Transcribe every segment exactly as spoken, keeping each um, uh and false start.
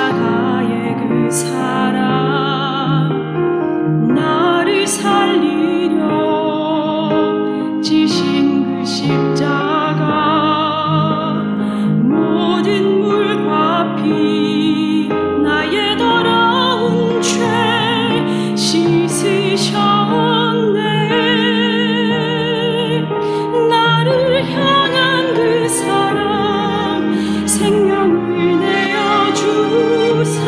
십자가의 그 사랑 나를 살리려 지신 그 십자가 모든 물과 피 나의 더러운 죄 씻으셨네. 나를 향한 그 사랑 생명을 내어주사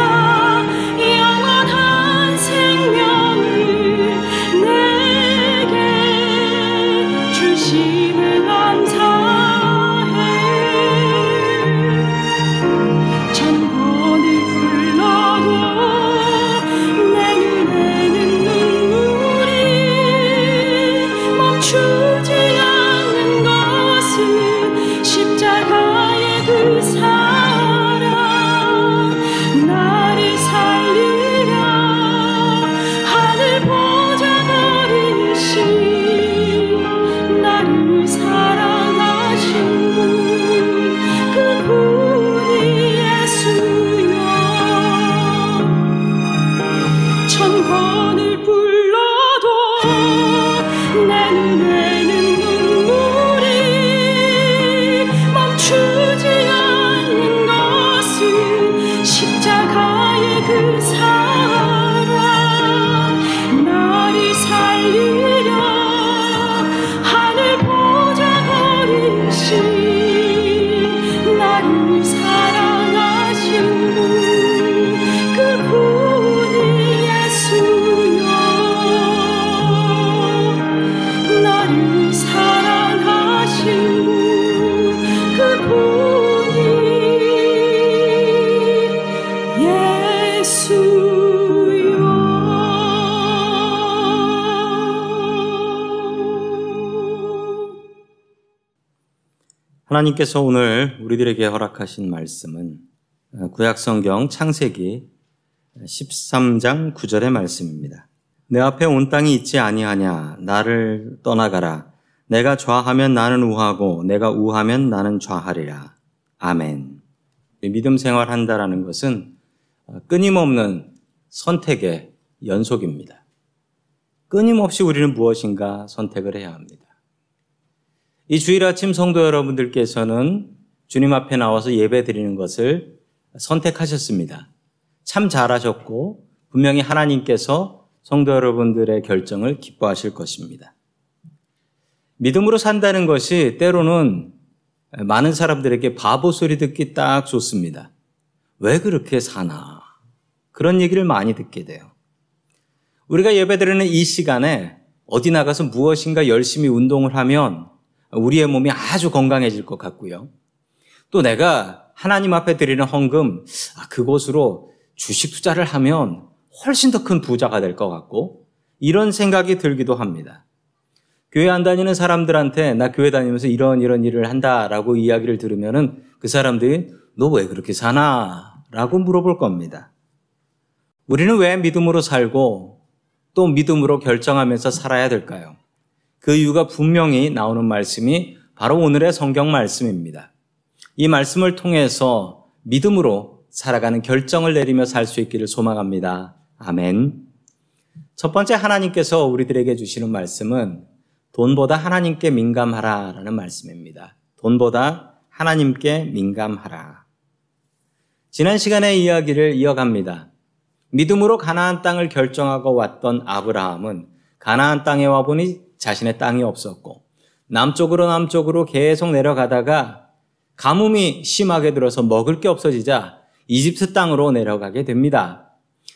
십자가의 그 사랑 나를 살리려 하늘 보좌 버리신 나를 사랑하신 분 그분이 예수여. 천번을 불러도 내 눈에는 주지 않는 것은 십자가의 그 사랑 나를 살리려 하늘 보좌 버리신 나를 사랑하신 분 그분이 예수여. 나를 사랑하신 분 그분이 예수여. 하나님께서 오늘 우리들에게 허락하신 말씀은 구약성경 창세기 십삼 장 구 절의 말씀입니다. 내 앞에 온 땅이 있지 아니하냐 나를 떠나가라. 내가 좌하면 나는 우하고 내가 우하면 나는 좌하리라. 아멘. 믿음 생활한다라는 것은 끊임없는 선택의 연속입니다. 끊임없이 우리는 무엇인가 선택을 해야 합니다. 이 주일 아침 성도 여러분들께서는 주님 앞에 나와서 예배 드리는 것을 선택하셨습니다. 참 잘하셨고 분명히 하나님께서 성도 여러분들의 결정을 기뻐하실 것입니다. 믿음으로 산다는 것이 때로는 많은 사람들에게 바보 소리 듣기 딱 좋습니다. 왜 그렇게 사나? 그런 얘기를 많이 듣게 돼요. 우리가 예배드리는 이 시간에 어디 나가서 무엇인가 열심히 운동을 하면 우리의 몸이 아주 건강해질 것 같고요. 또 내가 하나님 앞에 드리는 헌금, 아, 그곳으로 주식 투자를 하면 훨씬 더 큰 부자가 될 것 같고 이런 생각이 들기도 합니다. 교회 안 다니는 사람들한테 나 교회 다니면서 이런 이런 일을 한다라고 이야기를 들으면은 그 사람들이 너 왜 그렇게 사나? 라고 물어볼 겁니다. 우리는 왜 믿음으로 살고 또 믿음으로 결정하면서 살아야 될까요? 그 이유가 분명히 나오는 말씀이 바로 오늘의 성경 말씀입니다. 이 말씀을 통해서 믿음으로 살아가는 결정을 내리며 살 수 있기를 소망합니다. 아멘. 첫 번째 하나님께서 우리들에게 주시는 말씀은 돈보다 하나님께 민감하라 라는 말씀입니다. 돈보다 하나님께 민감하라. 지난 시간의 이야기를 이어갑니다. 믿음으로 가나안 땅을 결정하고 왔던 아브라함은 가나안 땅에 와보니 자신의 땅이 없었고 남쪽으로 남쪽으로 계속 내려가다가 가뭄이 심하게 들어서 먹을 게 없어지자 이집트 땅으로 내려가게 됩니다.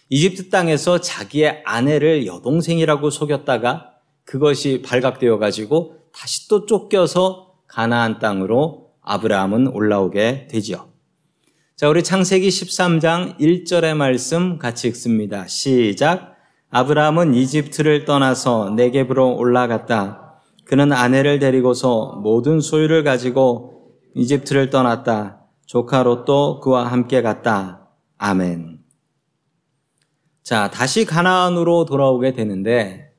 이집트 땅에서 자기의 아내를 여동생이라고 속였다가 그것이 발각되어 가지고 다시 또 쫓겨서 가나안 땅으로 아브라함은 올라오게 되죠. 자, 우리 창세기 십삼 장 일 절의 말씀 같이 읽습니다. 시작. 아브라함은 이집트를 떠나서 네겝으로 올라갔다. 그는 아내를 데리고서 모든 소유를 가지고 이집트를 떠났다. 조카 롯도 그와 함께 갔다. 아멘. 자, 다시 가나안으로 돌아오게 되는데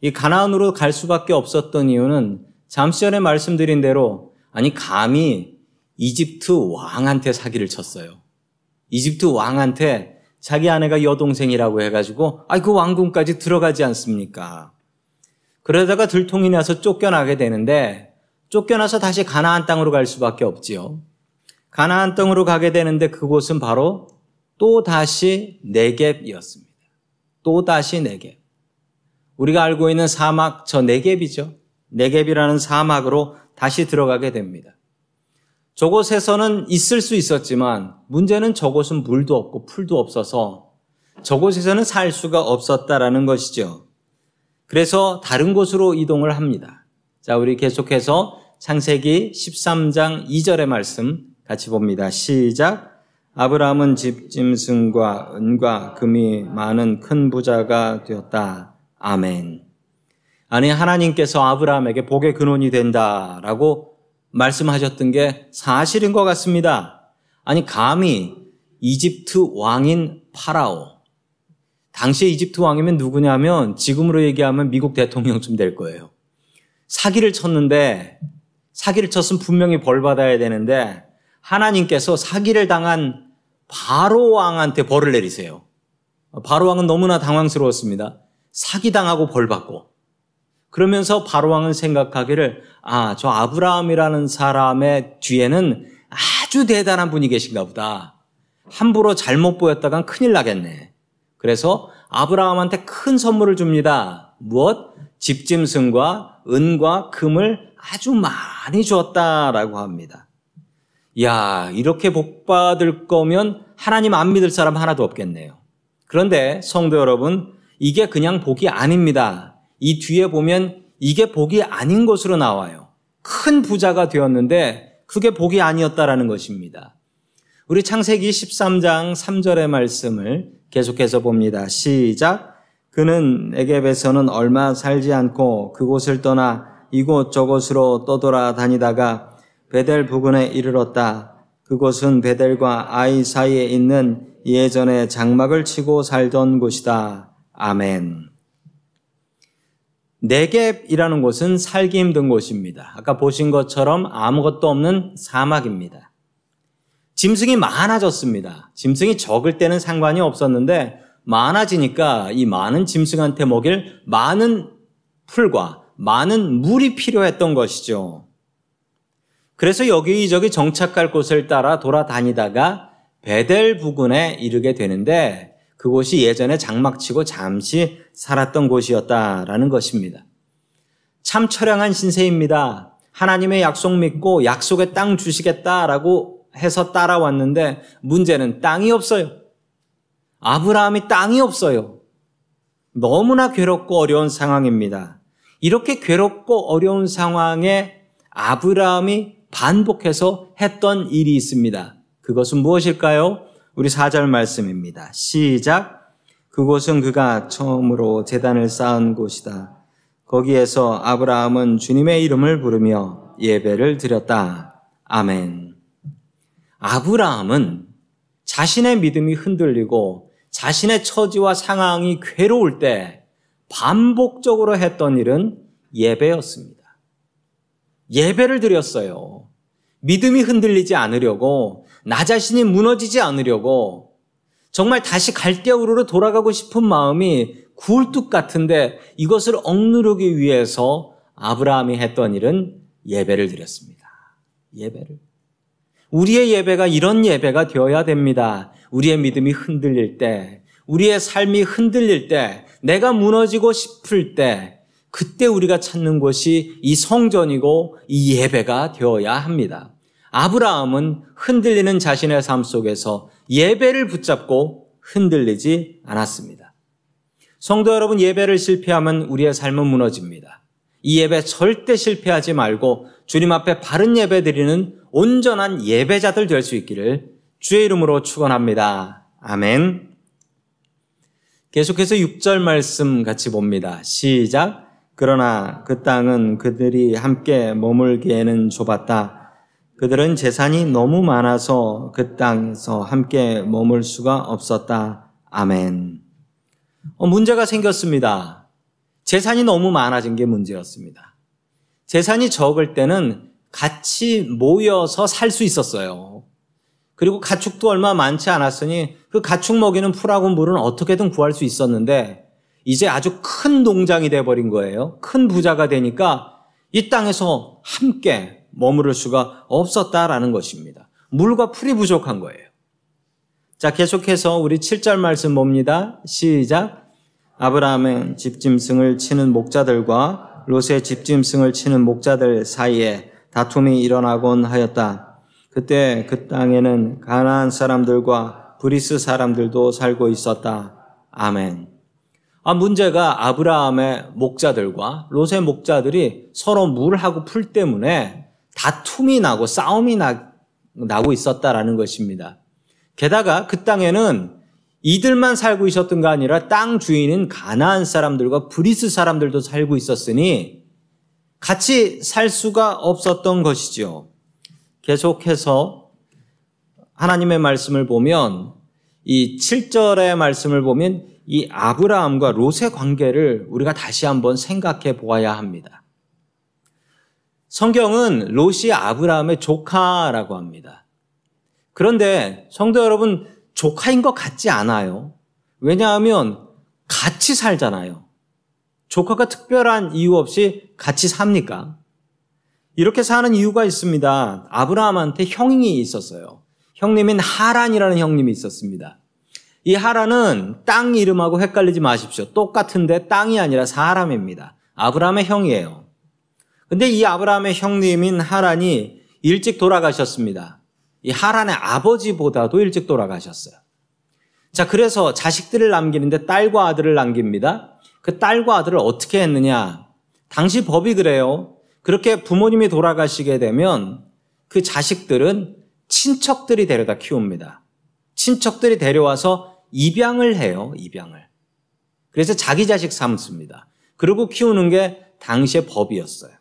이 가나안으로 갈 수밖에 없었던 이유는 잠시 전에 말씀드린 대로 아니 감히 이집트 왕한테 사기를 쳤어요. 이집트 왕한테 자기 아내가 여동생이라고 해가지고 아이 그 왕궁까지 들어가지 않습니까? 그러다가 들통이 나서 쫓겨나게 되는데 쫓겨나서 다시 가나안 땅으로 갈 수밖에 없지요. 가나안 땅으로 가게 되는데 그곳은 바로 또 다시 네겝이었습니다. 또 다시 네겝. 우리가 알고 있는 사막 저 네겝이죠. 네겝이라는 사막으로 다시 들어가게 됩니다. 저곳에서는 있을 수 있었지만 문제는 저곳은 물도 없고 풀도 없어서 저곳에서는 살 수가 없었다라는 것이죠. 그래서 다른 곳으로 이동을 합니다. 자, 우리 계속해서 창세기 십삼 장 이 절의 말씀 같이 봅니다. 시작. 아브라함은 집짐승과 은과 금이 많은 큰 부자가 되었다. 아멘. 아니, 하나님께서 아브라함에게 복의 근원이 된다라고 말씀하셨던 게 사실인 것 같습니다. 아니, 감히 이집트 왕인 파라오. 당시 이집트 왕이면 누구냐면 지금으로 얘기하면 미국 대통령쯤 될 거예요. 사기를 쳤는데 사기를 쳤으면 분명히 벌 받아야 되는데 하나님께서 사기를 당한 바로 왕한테 벌을 내리세요. 바로 왕은 너무나 당황스러웠습니다. 사기당하고 벌받고. 그러면서 바로 왕은 생각하기를 아, 저 아브라함이라는 사람의 뒤에는 아주 대단한 분이 계신가 보다. 함부로 잘못 보였다간 큰일 나겠네. 그래서 아브라함한테 큰 선물을 줍니다. 무엇? 집짐승과 은과 금을 아주 많이 주었다라고 합니다. 이야, 이렇게 복받을 거면 하나님 안 믿을 사람 하나도 없겠네요. 그런데 성도 여러분, 이게 그냥 복이 아닙니다. 이 뒤에 보면 이게 복이 아닌 것으로 나와요. 큰 부자가 되었는데 그게 복이 아니었다라는 것입니다. 우리 창세기 십삼 장 삼 절의 말씀을 계속해서 봅니다. 시작. 그는 애굽에서는 얼마 살지 않고 그곳을 떠나 이곳저곳으로 떠돌아다니다가 베델 부근에 이르렀다. 그곳은 베델과 아이 사이에 있는 예전에 장막을 치고 살던 곳이다. 아멘. 네겝이라는 곳은 살기 힘든 곳입니다. 아까 보신 것처럼 아무것도 없는 사막입니다. 짐승이 많아졌습니다. 짐승이 적을 때는 상관이 없었는데 많아지니까 이 많은 짐승한테 먹일 많은 풀과 많은 물이 필요했던 것이죠. 그래서 여기저기 정착할 곳을 따라 돌아다니다가 베델 부근에 이르게 되는데 그곳이 예전에 장막치고 잠시 살았던 곳이었다라는 것입니다. 참 처량한 신세입니다. 하나님의 약속 믿고 약속의 땅 주시겠다라고 해서 따라왔는데 문제는 땅이 없어요. 아브라함이 땅이 없어요. 너무나 괴롭고 어려운 상황입니다. 이렇게 괴롭고 어려운 상황에 아브라함이 반복해서 했던 일이 있습니다. 그것은 무엇일까요? 우리 사 절 말씀입니다. 시작. 그곳은 그가 처음으로 제단을 쌓은 곳이다. 거기에서 아브라함은 주님의 이름을 부르며 예배를 드렸다. 아멘. 아브라함은 자신의 믿음이 흔들리고 자신의 처지와 상황이 괴로울 때 반복적으로 했던 일은 예배였습니다. 예배를 드렸어요. 믿음이 흔들리지 않으려고, 나 자신이 무너지지 않으려고, 정말 다시 갈대우르로 돌아가고 싶은 마음이 굴뚝 같은데 이것을 억누르기 위해서 아브라함이 했던 일은 예배를 드렸습니다. 예배를. 우리의 예배가 이런 예배가 되어야 됩니다. 우리의 믿음이 흔들릴 때, 우리의 삶이 흔들릴 때, 내가 무너지고 싶을 때, 그때 우리가 찾는 곳이 이 성전이고 이 예배가 되어야 합니다. 아브라함은 흔들리는 자신의 삶 속에서 예배를 붙잡고 흔들리지 않았습니다. 성도 여러분, 예배를 실패하면 우리의 삶은 무너집니다. 이 예배 절대 실패하지 말고 주님 앞에 바른 예배 드리는 온전한 예배자들 될 수 있기를 주의 이름으로 축원합니다. 아멘. 계속해서 육 절 말씀 같이 봅니다. 시작. 그러나 그 땅은 그들이 함께 머물기에는 좁았다. 그들은 재산이 너무 많아서 그 땅에서 함께 머물 수가 없었다. 아멘. 어, 문제가 생겼습니다. 재산이 너무 많아진 게 문제였습니다. 재산이 적을 때는 같이 모여서 살 수 있었어요. 그리고 가축도 얼마 많지 않았으니 그 가축 먹이는 풀하고 물은 어떻게든 구할 수 있었는데 이제 아주 큰 농장이 돼버린 거예요. 큰 부자가 되니까 이 땅에서 함께 머무를 수가 없었다라는 것입니다. 물과 풀이 부족한 거예요. 자, 계속해서 우리 칠 절 말씀 봅니다. 시작. 아브라함의 집짐승을 치는 목자들과 롯의 집짐승을 치는 목자들 사이에 다툼이 일어나곤 하였다. 그때 그 땅에는 가나안 사람들과 브리스 사람들도 살고 있었다. 아멘. 아, 문제가 아브라함의 목자들과 롯의 목자들이 서로 물하고 풀 때문에 다툼이 나고 싸움이 나, 나고 있었다라는 것입니다. 게다가 그 땅에는 이들만 살고 있었던 게 아니라 땅 주인인 가나안 사람들과 브리스 사람들도 살고 있었으니 같이 살 수가 없었던 것이죠. 계속해서 하나님의 말씀을 보면 이 칠 절의 말씀을 보면 이 아브라함과 롯의 관계를 우리가 다시 한번 생각해 보아야 합니다. 성경은 롯이 아브라함의 조카라고 합니다. 그런데 성도 여러분, 조카인 것 같지 않아요. 왜냐하면 같이 살잖아요. 조카가 특별한 이유 없이 같이 삽니까? 이렇게 사는 이유가 있습니다. 아브라함한테 형이 있었어요. 형님인 하란이라는 형님이 있었습니다. 이 하란은 땅 이름하고 헷갈리지 마십시오. 똑같은데 땅이 아니라 사람입니다. 아브라함의 형이에요. 근데 이 아브라함의 형님인 하란이 일찍 돌아가셨습니다. 이 하란의 아버지보다도 일찍 돌아가셨어요. 자, 그래서 자식들을 남기는데 딸과 아들을 남깁니다. 그 딸과 아들을 어떻게 했느냐. 당시 법이 그래요. 그렇게 부모님이 돌아가시게 되면 그 자식들은 친척들이 데려다 키웁니다. 친척들이 데려와서 입양을 해요. 입양을. 그래서 자기 자식 삼습니다. 그리고 키우는 게 당시의 법이었어요.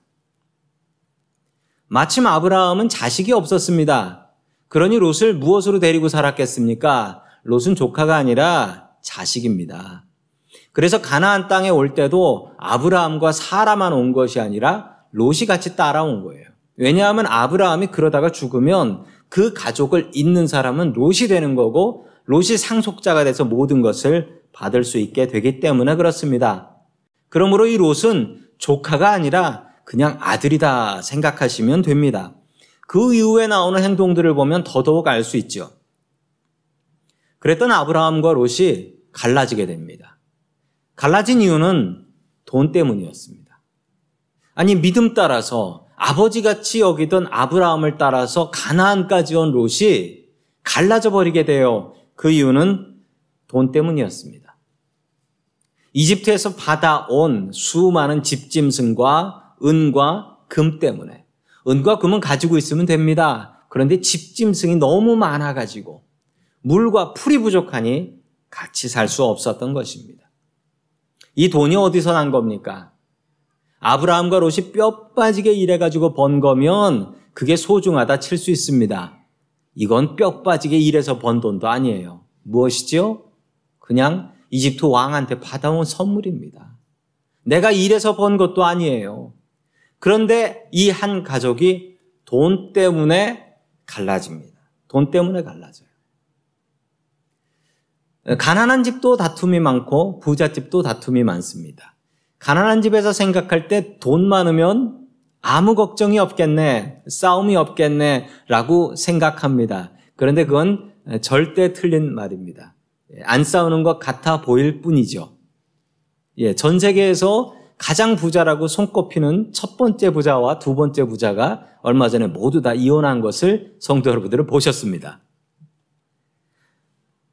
마침 아브라함은 자식이 없었습니다. 그러니 롯을 무엇으로 데리고 살았겠습니까? 롯은 조카가 아니라 자식입니다. 그래서 가나안 땅에 올 때도 아브라함과 사라만 온 것이 아니라 롯이 같이 따라온 거예요. 왜냐하면 아브라함이 그러다가 죽으면 그 가족을 잇는 사람은 롯이 되는 거고 롯이 상속자가 돼서 모든 것을 받을 수 있게 되기 때문에 그렇습니다. 그러므로 이 롯은 조카가 아니라 그냥 아들이다 생각하시면 됩니다. 그 이후에 나오는 행동들을 보면 더더욱 알 수 있죠. 그랬던 아브라함과 롯이 갈라지게 됩니다. 갈라진 이유는 돈 때문이었습니다. 아니, 믿음 따라서 아버지같이 여기던 아브라함을 따라서 가나안까지 온 롯이 갈라져 버리게 돼요. 그 이유는 돈 때문이었습니다. 이집트에서 받아온 수많은 집짐승과 은과 금 때문에. 은과 금은 가지고 있으면 됩니다. 그런데 집짐승이 너무 많아가지고 물과 풀이 부족하니 같이 살 수 없었던 것입니다. 이 돈이 어디서 난 겁니까? 아브라함과 롯이 뼈 빠지게 일해가지고 번 거면 그게 소중하다 칠 수 있습니다. 이건 뼈 빠지게 일해서 번 돈도 아니에요. 무엇이죠? 그냥 이집트 왕한테 받아온 선물입니다. 내가 일해서 번 것도 아니에요. 그런데 이 한 가족이 돈 때문에 갈라집니다. 돈 때문에 갈라져요. 가난한 집도 다툼이 많고 부잣집도 다툼이 많습니다. 가난한 집에서 생각할 때 돈 많으면 아무 걱정이 없겠네, 싸움이 없겠네 라고 생각합니다. 그런데 그건 절대 틀린 말입니다. 안 싸우는 것 같아 보일 뿐이죠. 예, 전 세계에서 가장 부자라고 손꼽히는 첫 번째 부자와 두 번째 부자가 얼마 전에 모두 다 이혼한 것을 성도 여러분들은 보셨습니다.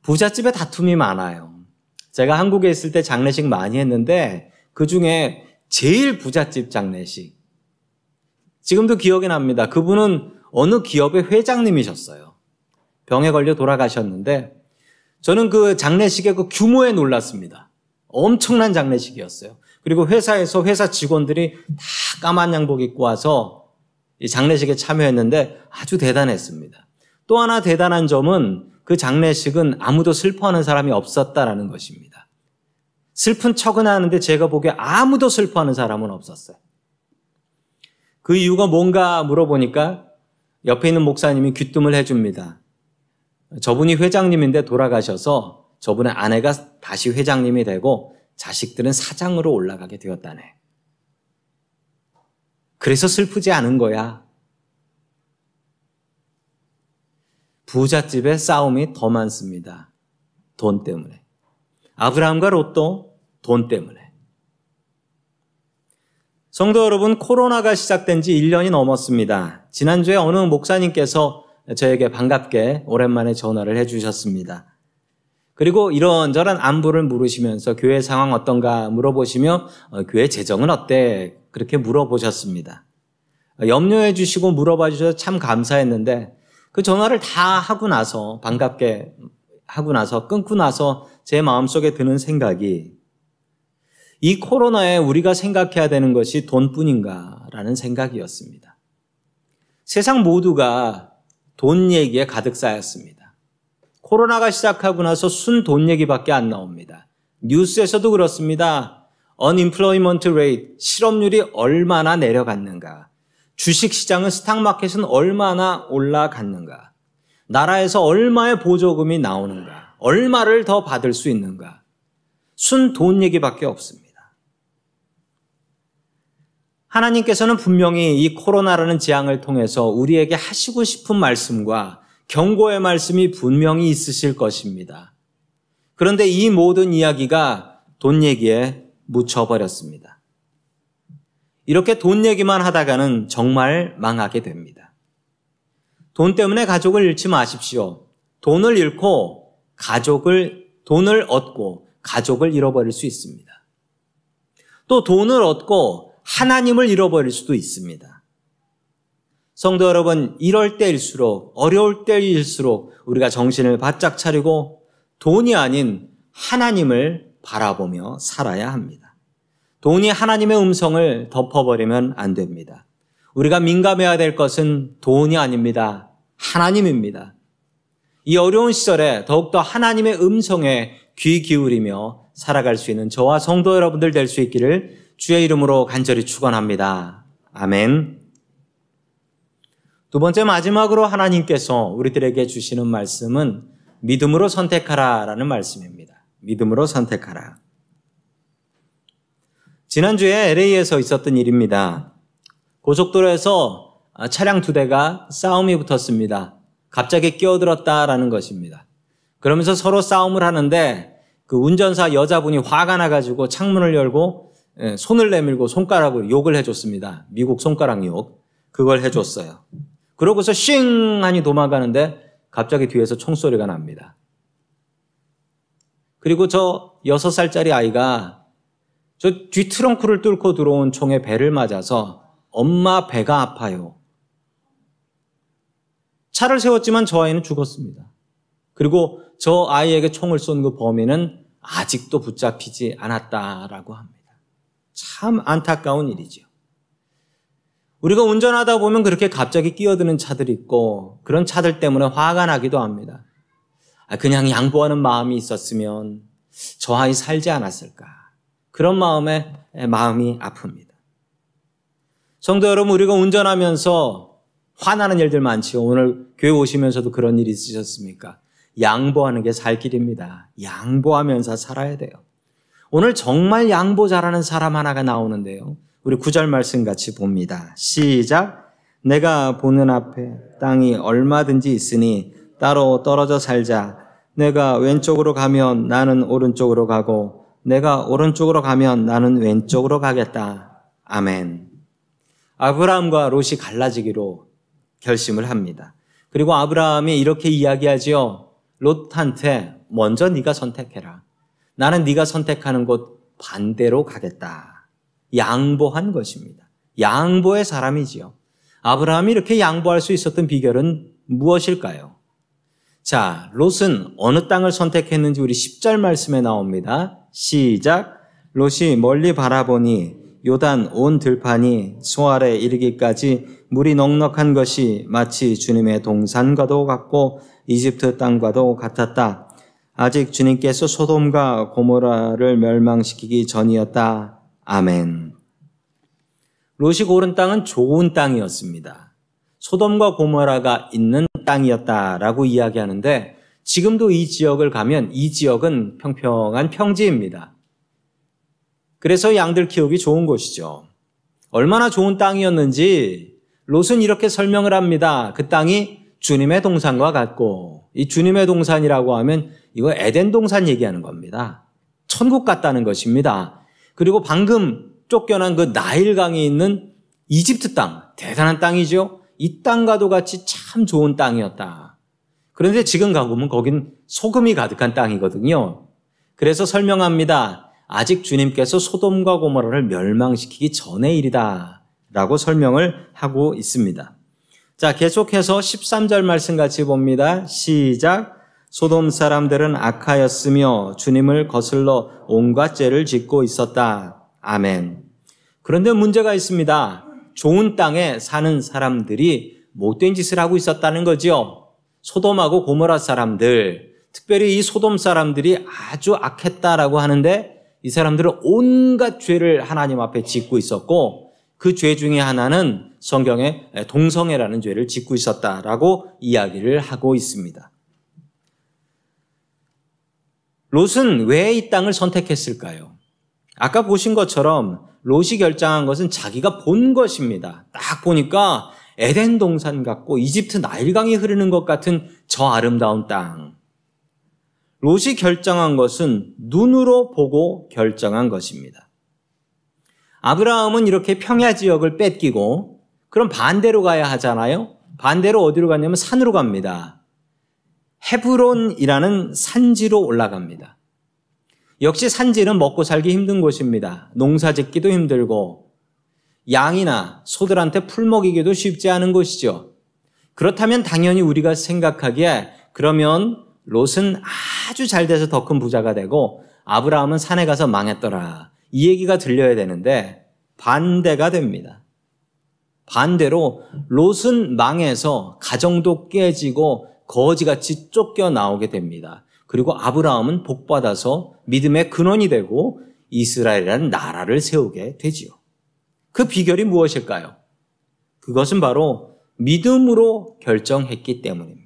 부잣집에 다툼이 많아요. 제가 한국에 있을 때 장례식 많이 했는데 그중에 제일 부잣집 장례식, 지금도 기억이 납니다. 그분은 어느 기업의 회장님이셨어요. 병에 걸려 돌아가셨는데 저는 그 장례식의 그 규모에 놀랐습니다. 엄청난 장례식이었어요. 그리고 회사에서 회사 직원들이 다 까만 양복 입고 와서 이 장례식에 참여했는데 아주 대단했습니다. 또 하나 대단한 점은 그 장례식은 아무도 슬퍼하는 사람이 없었다라는 것입니다. 슬픈 척은 하는데 제가 보기에 아무도 슬퍼하는 사람은 없었어요. 그 이유가 뭔가 물어보니까 옆에 있는 목사님이 귀뜸을 해줍니다. 저분이 회장님인데 돌아가셔서 저분의 아내가 다시 회장님이 되고 자식들은 사장으로 올라가게 되었다네. 그래서 슬프지 않은 거야. 부잣집의 싸움이 더 많습니다. 돈 때문에. 아브라함과 롯도 돈 때문에. 성도 여러분, 코로나가 시작된 지 일 년이 넘었습니다. 지난주에 어느 목사님께서 저에게 반갑게 오랜만에 전화를 해주셨습니다. 그리고 이런저런 안부를 물으시면서 교회 상황 어떤가 물어보시며 어, 교회 재정은 어때? 그렇게 물어보셨습니다. 염려해 주시고 물어봐 주셔서 참 감사했는데 그 전화를 다 하고 나서 반갑게 하고 나서 끊고 나서 제 마음속에 드는 생각이 이 코로나에 우리가 생각해야 되는 것이 돈뿐인가라는 생각이었습니다. 세상 모두가 돈 얘기에 가득 쌓였습니다. 코로나가 시작하고 나서 순 돈 얘기밖에 안 나옵니다. 뉴스에서도 그렇습니다. unemployment rate, 실업률이 얼마나 내려갔는가. 주식시장은 스탁마켓은 얼마나 올라갔는가. 나라에서 얼마의 보조금이 나오는가. 얼마를 더 받을 수 있는가. 순 돈 얘기밖에 없습니다. 하나님께서는 분명히 이 코로나라는 재앙을 통해서 우리에게 하시고 싶은 말씀과 경고의 말씀이 분명히 있으실 것입니다. 그런데 이 모든 이야기가 돈 얘기에 묻혀버렸습니다. 이렇게 돈 얘기만 하다가는 정말 망하게 됩니다. 돈 때문에 가족을 잃지 마십시오. 돈을 잃고 가족을, 돈을 얻고 가족을 잃어버릴 수 있습니다. 또 돈을 얻고 하나님을 잃어버릴 수도 있습니다. 성도 여러분, 이럴 때일수록, 어려울 때일수록 우리가 정신을 바짝 차리고 돈이 아닌 하나님을 바라보며 살아야 합니다. 돈이 하나님의 음성을 덮어버리면 안 됩니다. 우리가 민감해야 될 것은 돈이 아닙니다. 하나님입니다. 이 어려운 시절에 더욱더 하나님의 음성에 귀 기울이며 살아갈 수 있는 저와 성도 여러분들 될 수 있기를 주의 이름으로 간절히 축원합니다. 아멘. 두 번째 마지막으로 하나님께서 우리들에게 주시는 말씀은 믿음으로 선택하라라는 말씀입니다. 믿음으로 선택하라. 지난주에 엘에이에서 있었던 일입니다. 고속도로에서 차량 두 대가 싸움이 붙었습니다. 갑자기 끼어들었다라는 것입니다. 그러면서 서로 싸움을 하는데 그 운전사 여자분이 화가 나가지고 창문을 열고 손을 내밀고 손가락으로 욕을 해줬습니다. 미국 손가락 욕. 그걸 해줬어요. 그러고서 쉥 하니 도망가는데 갑자기 뒤에서 총소리가 납니다. 그리고 저 여섯 살짜리 아이가 저 뒤 트렁크를 뚫고 들어온 총에 배를 맞아서 엄마 배가 아파요. 차를 세웠지만 저 아이는 죽었습니다. 그리고 저 아이에게 총을 쏜 그 범인은 아직도 붙잡히지 않았다라고 합니다. 참 안타까운 일이죠. 우리가 운전하다 보면 그렇게 갑자기 끼어드는 차들이 있고 그런 차들 때문에 화가 나기도 합니다. 그냥 양보하는 마음이 있었으면 저 아이 살지 않았을까. 그런 마음에 마음이 아픕니다. 성도 여러분, 우리가 운전하면서 화나는 일들 많지요. 오늘 교회 오시면서도 그런 일이 있으셨습니까? 양보하는 게 살 길입니다. 양보하면서 살아야 돼요. 오늘 정말 양보 잘하는 사람 하나가 나오는데요. 우리 구절 말씀 같이 봅니다. 시작! 내가 보는 앞에 땅이 얼마든지 있으니 따로 떨어져 살자. 내가 왼쪽으로 가면 나는 오른쪽으로 가고 내가 오른쪽으로 가면 나는 왼쪽으로 가겠다. 아멘. 아브라함과 롯이 갈라지기로 결심을 합니다. 그리고 아브라함이 이렇게 이야기하지요. 롯한테 먼저 네가 선택해라. 나는 네가 선택하는 곳 반대로 가겠다. 양보한 것입니다. 양보의 사람이지요. 아브라함이 이렇게 양보할 수 있었던 비결은 무엇일까요? 자, 롯은 어느 땅을 선택했는지 우리 십 절 말씀에 나옵니다. 시작! 롯이 멀리 바라보니 요단 온 들판이 소아래 이르기까지 물이 넉넉한 것이 마치 주님의 동산과도 같고 이집트 땅과도 같았다. 아직 주님께서 소돔과 고모라를 멸망시키기 전이었다. 아멘. 롯이 고른 땅은 좋은 땅이었습니다. 소돔과 고모라가 있는 땅이었다라고 이야기하는데 지금도 이 지역을 가면 이 지역은 평평한 평지입니다. 그래서 양들 키우기 좋은 곳이죠. 얼마나 좋은 땅이었는지 롯은 이렇게 설명을 합니다. 그 땅이 주님의 동산과 같고, 이 주님의 동산이라고 하면 이거 에덴 동산 얘기하는 겁니다. 천국 같다는 것입니다. 그리고 방금 쫓겨난 그 나일강이 있는 이집트 땅, 대단한 땅이죠. 이 땅과도 같이 참 좋은 땅이었다. 그런데 지금 가보면 거긴 소금이 가득한 땅이거든요. 그래서 설명합니다. 아직 주님께서 소돔과 고모라를 멸망시키기 전의 일이다 라고 설명을 하고 있습니다. 자, 계속해서 십삼 절 말씀 같이 봅니다. 시작. 소돔 사람들은 악하였으며 주님을 거슬러 온갖 죄를 짓고 있었다. 아멘. 그런데 문제가 있습니다. 좋은 땅에 사는 사람들이 못된 짓을 하고 있었다는 거지요. 소돔하고 고모라 사람들, 특별히 이 소돔 사람들이 아주 악했다라고 하는데, 이 사람들은 온갖 죄를 하나님 앞에 짓고 있었고, 그 죄 중에 하나는 성경에 동성애라는 죄를 짓고 있었다라고 이야기를 하고 있습니다. 롯은 왜 이 땅을 선택했을까요? 아까 보신 것처럼 롯이 결정한 것은 자기가 본 것입니다. 딱 보니까 에덴 동산 같고 이집트 나일강이 흐르는 것 같은 저 아름다운 땅. 롯이 결정한 것은 눈으로 보고 결정한 것입니다. 아브라함은 이렇게 평야 지역을 뺏기고, 그럼 반대로 가야 하잖아요. 반대로 어디로 가냐면 산으로 갑니다. 헤브론이라는 산지로 올라갑니다. 역시 산지는 먹고 살기 힘든 곳입니다. 농사 짓기도 힘들고 양이나 소들한테 풀 먹이기도 쉽지 않은 곳이죠. 그렇다면 당연히 우리가 생각하기에, 그러면 롯은 아주 잘 돼서 더 큰 부자가 되고 아브라함은 산에 가서 망했더라, 이 얘기가 들려야 되는데 반대가 됩니다. 반대로 롯은 망해서 가정도 깨지고 거지같이 쫓겨나오게 됩니다. 그리고 아브라함은 복받아서 믿음의 근원이 되고 이스라엘이라는 나라를 세우게 되지요. 그 비결이 무엇일까요? 그것은 바로 믿음으로 결정했기 때문입니다.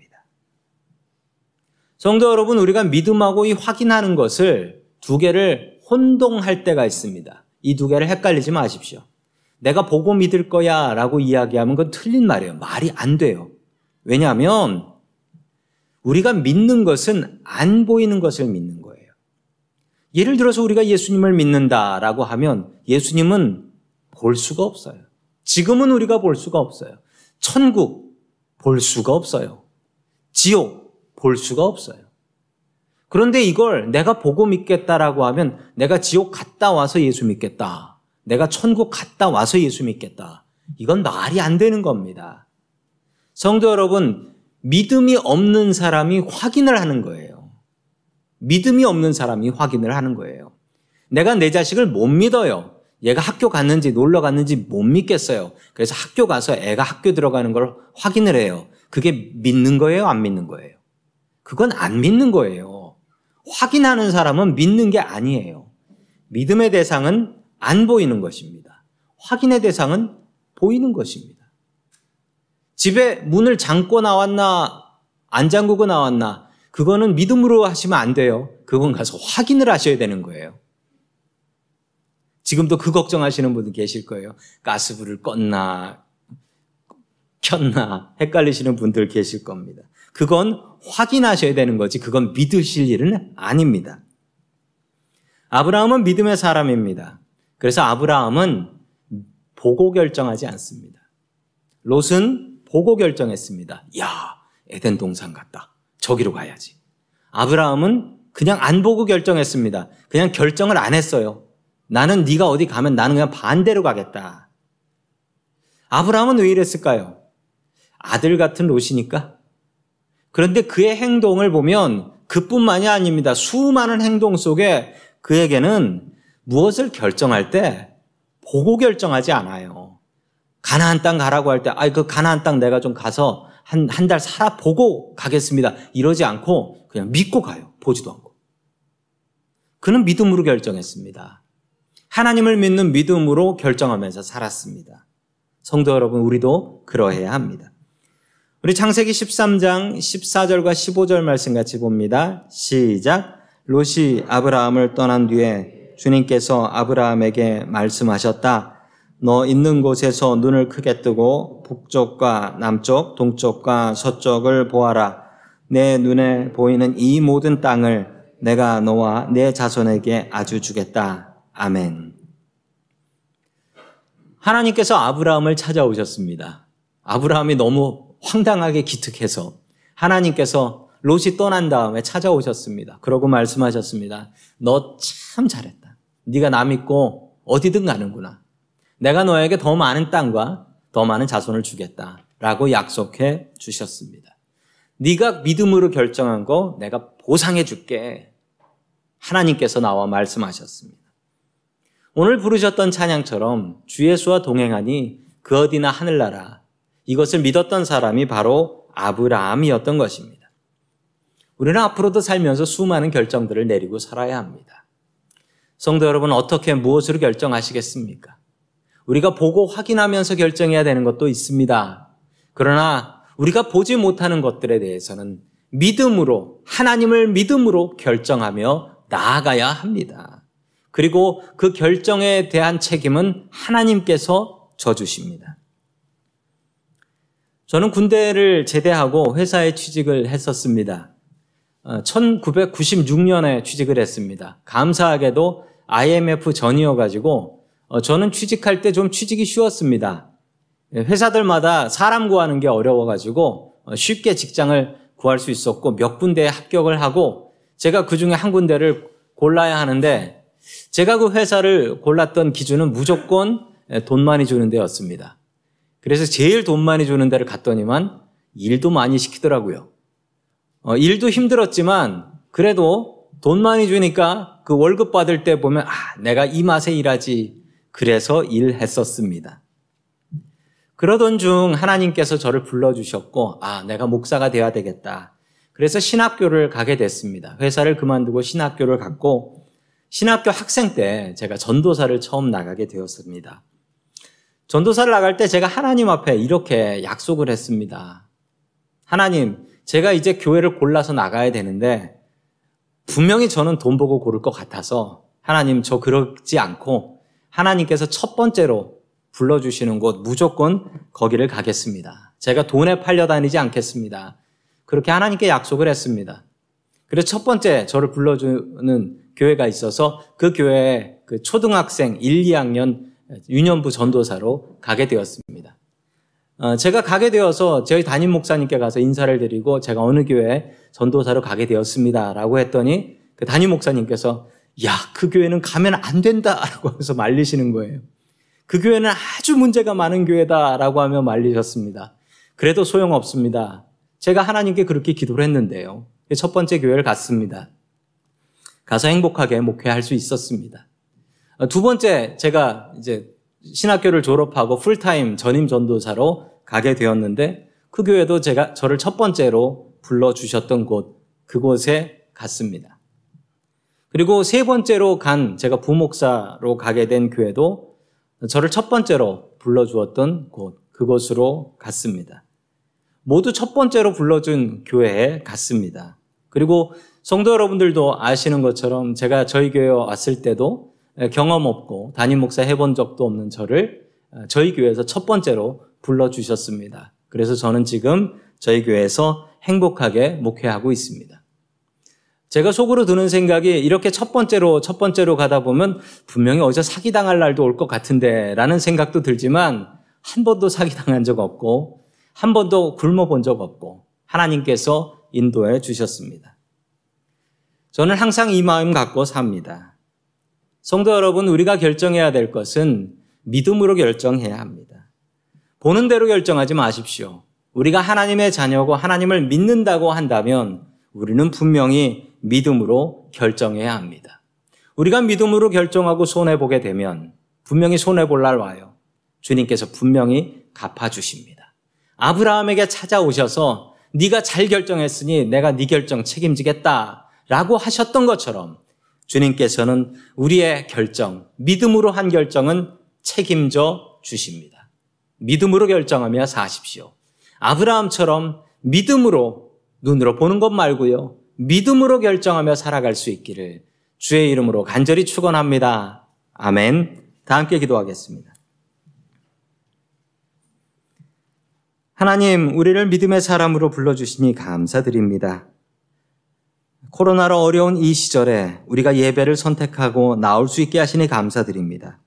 성도 여러분, 우리가 믿음하고 이 확인하는 것을, 두 개를 혼동할 때가 있습니다. 이 두 개를 헷갈리지 마십시오. 내가 보고 믿을 거야 라고 이야기하면 그건 틀린 말이에요. 말이 안 돼요. 왜냐하면 우리가 믿는 것은 안 보이는 것을 믿는 거예요. 예를 들어서 우리가 예수님을 믿는다라고 하면 예수님은 볼 수가 없어요. 지금은 우리가 볼 수가 없어요. 천국 볼 수가 없어요. 지옥 볼 수가 없어요. 그런데 이걸 내가 보고 믿겠다라고 하면, 내가 지옥 갔다 와서 예수 믿겠다, 내가 천국 갔다 와서 예수 믿겠다, 이건 말이 안 되는 겁니다. 성도 여러분, 믿음이 없는 사람이 확인을 하는 거예요. 믿음이 없는 사람이 확인을 하는 거예요. 내가 내 자식을 못 믿어요. 얘가 학교 갔는지 놀러 갔는지 못 믿겠어요. 그래서 학교 가서 애가 학교 들어가는 걸 확인을 해요. 그게 믿는 거예요, 안 믿는 거예요? 그건 안 믿는 거예요. 확인하는 사람은 믿는 게 아니에요. 믿음의 대상은 안 보이는 것입니다. 확인의 대상은 보이는 것입니다. 집에 문을 잠궈 나왔나 안 잠그고 나왔나, 그거는 믿음으로 하시면 안 돼요. 그건 가서 확인을 하셔야 되는 거예요. 지금도 그 걱정하시는 분들 계실 거예요. 가스불을 껐나 켰나 헷갈리시는 분들 계실 겁니다. 그건 확인하셔야 되는 거지, 그건 믿으실 일은 아닙니다. 아브라함은 믿음의 사람입니다. 그래서 아브라함은 보고 결정하지 않습니다. 롯은 보고 결정했습니다. 야, 에덴 동산 같다, 저기로 가야지. 아브라함은 그냥 안 보고 결정했습니다. 그냥 결정을 안 했어요. 나는 네가 어디 가면 나는 그냥 반대로 가겠다. 아브라함은 왜 이랬을까요? 아들 같은 롯이니까. 그런데 그의 행동을 보면, 그뿐만이 아닙니다. 수많은 행동 속에 그에게는 무엇을 결정할 때 보고 결정하지 않아요. 가나안 땅 가라고 할 때, 아, 그 가나안 땅 내가 좀 가서 한, 한 달 살아보고 가겠습니다, 이러지 않고 그냥 믿고 가요. 보지도 않고. 그는 믿음으로 결정했습니다. 하나님을 믿는 믿음으로 결정하면서 살았습니다. 성도 여러분, 우리도 그러해야 합니다. 우리 창세기 십삼 장 십사 절과 십오 절 말씀 같이 봅니다. 시작. 롯이 아브라함을 떠난 뒤에 주님께서 아브라함에게 말씀하셨다. 너 있는 곳에서 눈을 크게 뜨고 북쪽과 남쪽, 동쪽과 서쪽을 보아라. 내 눈에 보이는 이 모든 땅을 내가 너와 내 자손에게 아주 주겠다. 아멘. 하나님께서 아브라함을 찾아오셨습니다. 아브라함이 너무 황당하게 기특해서 하나님께서 롯이 떠난 다음에 찾아오셨습니다. 그러고 말씀하셨습니다. 너 참 잘했다. 네가 나 믿고 어디든 가는구나. 내가 너에게 더 많은 땅과 더 많은 자손을 주겠다라고 약속해 주셨습니다. 네가 믿음으로 결정한 거 내가 보상해 줄게. 하나님께서 나와 말씀하셨습니다. 오늘 부르셨던 찬양처럼 주 예수와 동행하니 그 어디나 하늘나라, 이것을 믿었던 사람이 바로 아브라함이었던 것입니다. 우리는 앞으로도 살면서 수많은 결정들을 내리고 살아야 합니다. 성도 여러분, 어떻게 무엇으로 결정하시겠습니까? 우리가 보고 확인하면서 결정해야 되는 것도 있습니다. 그러나 우리가 보지 못하는 것들에 대해서는 믿음으로, 하나님을 믿음으로 결정하며 나아가야 합니다. 그리고 그 결정에 대한 책임은 하나님께서 져주십니다. 저는 군대를 제대하고 회사에 취직을 했었습니다. 천구백구십육 년에 취직을 했습니다. 감사하게도 아이엠에프 전이어가지고 저는 취직할 때 좀 취직이 쉬웠습니다. 회사들마다 사람 구하는 게 어려워가지고 쉽게 직장을 구할 수 있었고 몇 군데에 합격을 하고 제가 그 중에 한 군데를 골라야 하는데 제가 그 회사를 골랐던 기준은 무조건 돈 많이 주는 데였습니다. 그래서 제일 돈 많이 주는 데를 갔더니만 일도 많이 시키더라고요. 어, 일도 힘들었지만 그래도 돈 많이 주니까 그 월급 받을 때 보면 아, 내가 이 맛에 일하지. 그래서 일했었습니다. 그러던 중 하나님께서 저를 불러주셨고 아, 내가 목사가 되어야 되겠다. 그래서 신학교를 가게 됐습니다. 회사를 그만두고 신학교를 갔고 신학교 학생 때 제가 전도사를 처음 나가게 되었습니다. 전도사를 나갈 때 제가 하나님 앞에 이렇게 약속을 했습니다. 하나님, 제가 이제 교회를 골라서 나가야 되는데 분명히 저는 돈 보고 고를 것 같아서 하나님, 저 그러지 않고 하나님께서 첫 번째로 불러주시는 곳 무조건 거기를 가겠습니다. 제가 돈에 팔려다니지 않겠습니다. 그렇게 하나님께 약속을 했습니다. 그래서 첫 번째 저를 불러주는 교회가 있어서 그 교회에 그 초등학생 일, 이 학년 유년부 전도사로 가게 되었습니다. 제가 가게 되어서 저희 담임 목사님께 가서 인사를 드리고 제가 어느 교회에 전도사로 가게 되었습니다라고 했더니 그 담임 목사님께서 야, 그 교회는 가면 안 된다라고 하면서 말리시는 거예요. 그 교회는 아주 문제가 많은 교회다라고 하며 말리셨습니다. 그래도 소용없습니다. 제가 하나님께 그렇게 기도를 했는데요. 첫 번째 교회를 갔습니다. 가서 행복하게 목회할 수 있었습니다. 두 번째, 제가 이제 신학교를 졸업하고 풀타임 전임 전도사로 가게 되었는데 그 교회도 제가 저를 첫 번째로 불러주셨던 곳, 그곳에 갔습니다. 그리고 세 번째로 간 제가 부목사로 가게 된 교회도 저를 첫 번째로 불러주었던 곳, 그곳으로 갔습니다. 모두 첫 번째로 불러준 교회에 갔습니다. 그리고 성도 여러분들도 아시는 것처럼 제가 저희 교회에 왔을 때도 경험 없고 담임 목사 해본 적도 없는 저를 저희 교회에서 첫 번째로 불러주셨습니다. 그래서 저는 지금 저희 교회에서 행복하게 목회하고 있습니다. 제가 속으로 드는 생각이 이렇게 첫 번째로 첫 번째로 가다 보면 분명히 어디서 사기당할 날도 올 것 같은데 라는 생각도 들지만 한 번도 사기당한 적 없고 한 번도 굶어본 적 없고 하나님께서 인도해 주셨습니다. 저는 항상 이 마음 갖고 삽니다. 성도 여러분, 우리가 결정해야 될 것은 믿음으로 결정해야 합니다. 보는 대로 결정하지 마십시오. 우리가 하나님의 자녀고 하나님을 믿는다고 한다면 우리는 분명히 믿음으로 결정해야 합니다. 우리가 믿음으로 결정하고 손해보게 되면 분명히 손해볼 날 와요. 주님께서 분명히 갚아주십니다. 아브라함에게 찾아오셔서 네가 잘 결정했으니 내가 네 결정 책임지겠다라고 하셨던 것처럼 주님께서는 우리의 결정, 믿음으로 한 결정은 책임져 주십니다. 믿음으로 결정하며 사십시오. 아브라함처럼 믿음으로, 눈으로 보는 것 말고요, 믿음으로 결정하며 살아갈 수 있기를 주의 이름으로 간절히 축원합니다. 아멘. 다 함께 기도하겠습니다. 하나님, 우리를 믿음의 사람으로 불러주시니 감사드립니다. 코로나로 어려운 이 시절에 우리가 예배를 선택하고 나올 수 있게 하시니 감사드립니다.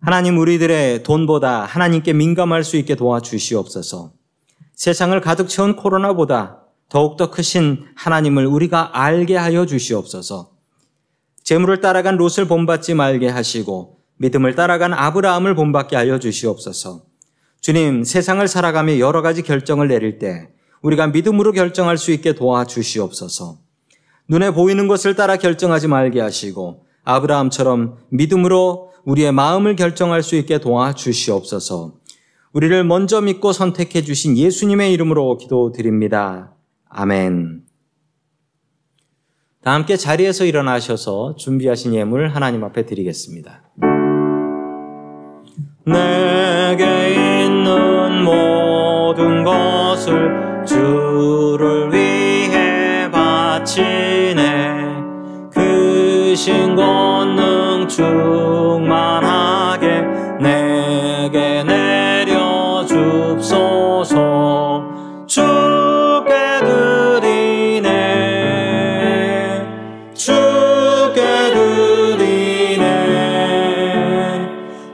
하나님, 우리들의 돈보다 하나님께 민감할 수 있게 도와주시옵소서. 세상을 가득 채운 코로나보다 더욱더 크신 하나님을 우리가 알게 하여 주시옵소서. 재물을 따라간 롯을 본받지 말게 하시고 믿음을 따라간 아브라함을 본받게 하여 주시옵소서. 주님, 세상을 살아가며 여러 가지 결정을 내릴 때 우리가 믿음으로 결정할 수 있게 도와주시옵소서. 눈에 보이는 것을 따라 결정하지 말게 하시고 아브라함처럼 믿음으로 우리의 마음을 결정할 수 있게 도와주시옵소서. 우리를 먼저 믿고 선택해 주신 예수님의 이름으로 기도드립니다. 아멘. 다 함께 자리에서 일어나셔서 준비하신 예물 하나님 앞에 드리겠습니다. 내게 있는 모든 것을 주를 위해 바치네. 그 신권능 충만하게 내게 내려줍소서. 주께 드리네, 주께 드리네.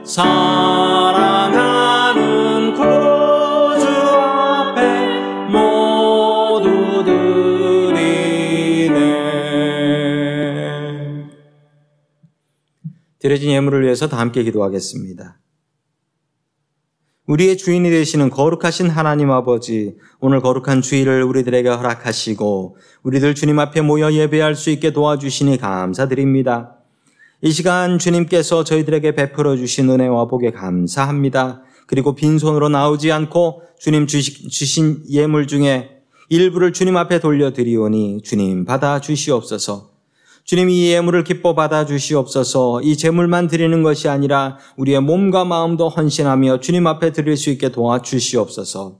사랑하는 구주 앞에 모두 드리네. 드려진 예물을 위해서 다 함께 기도하겠습니다. 우리의 주인이 되시는 거룩하신 하나님 아버지, 오늘 거룩한 주일을 우리들에게 허락하시고 우리들 주님 앞에 모여 예배할 수 있게 도와주시니 감사드립니다. 이 시간 주님께서 저희들에게 베풀어 주신 은혜와 복에 감사합니다. 그리고 빈손으로 나오지 않고 주님 주신 예물 중에 일부를 주님 앞에 돌려드리오니 주님 받아 주시옵소서. 주님, 이 예물을 기뻐 받아주시옵소서. 이 재물만 드리는 것이 아니라 우리의 몸과 마음도 헌신하며 주님 앞에 드릴 수 있게 도와주시옵소서.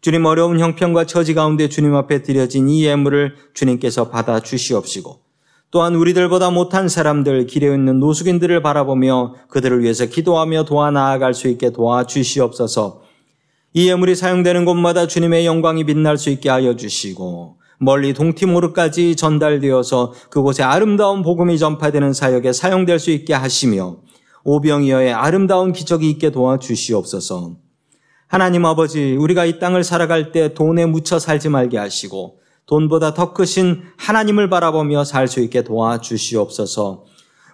주님, 어려운 형편과 처지 가운데 주님 앞에 드려진 이 예물을 주님께서 받아주시옵시고, 또한 우리들보다 못한 사람들, 길에 있는 노숙인들을 바라보며 그들을 위해서 기도하며 도와 나아갈 수 있게 도와주시옵소서. 이 예물이 사용되는 곳마다 주님의 영광이 빛날 수 있게 하여 주시고, 멀리 동티모르까지 전달되어서 그곳에 아름다운 복음이 전파되는 사역에 사용될 수 있게 하시며 오병이어의 아름다운 기적이 있게 도와주시옵소서. 하나님 아버지, 우리가 이 땅을 살아갈 때 돈에 묻혀 살지 말게 하시고 돈보다 더 크신 하나님을 바라보며 살 수 있게 도와주시옵소서.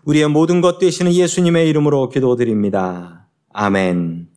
우리의 모든 것 되시는 예수님의 이름으로 기도드립니다. 아멘.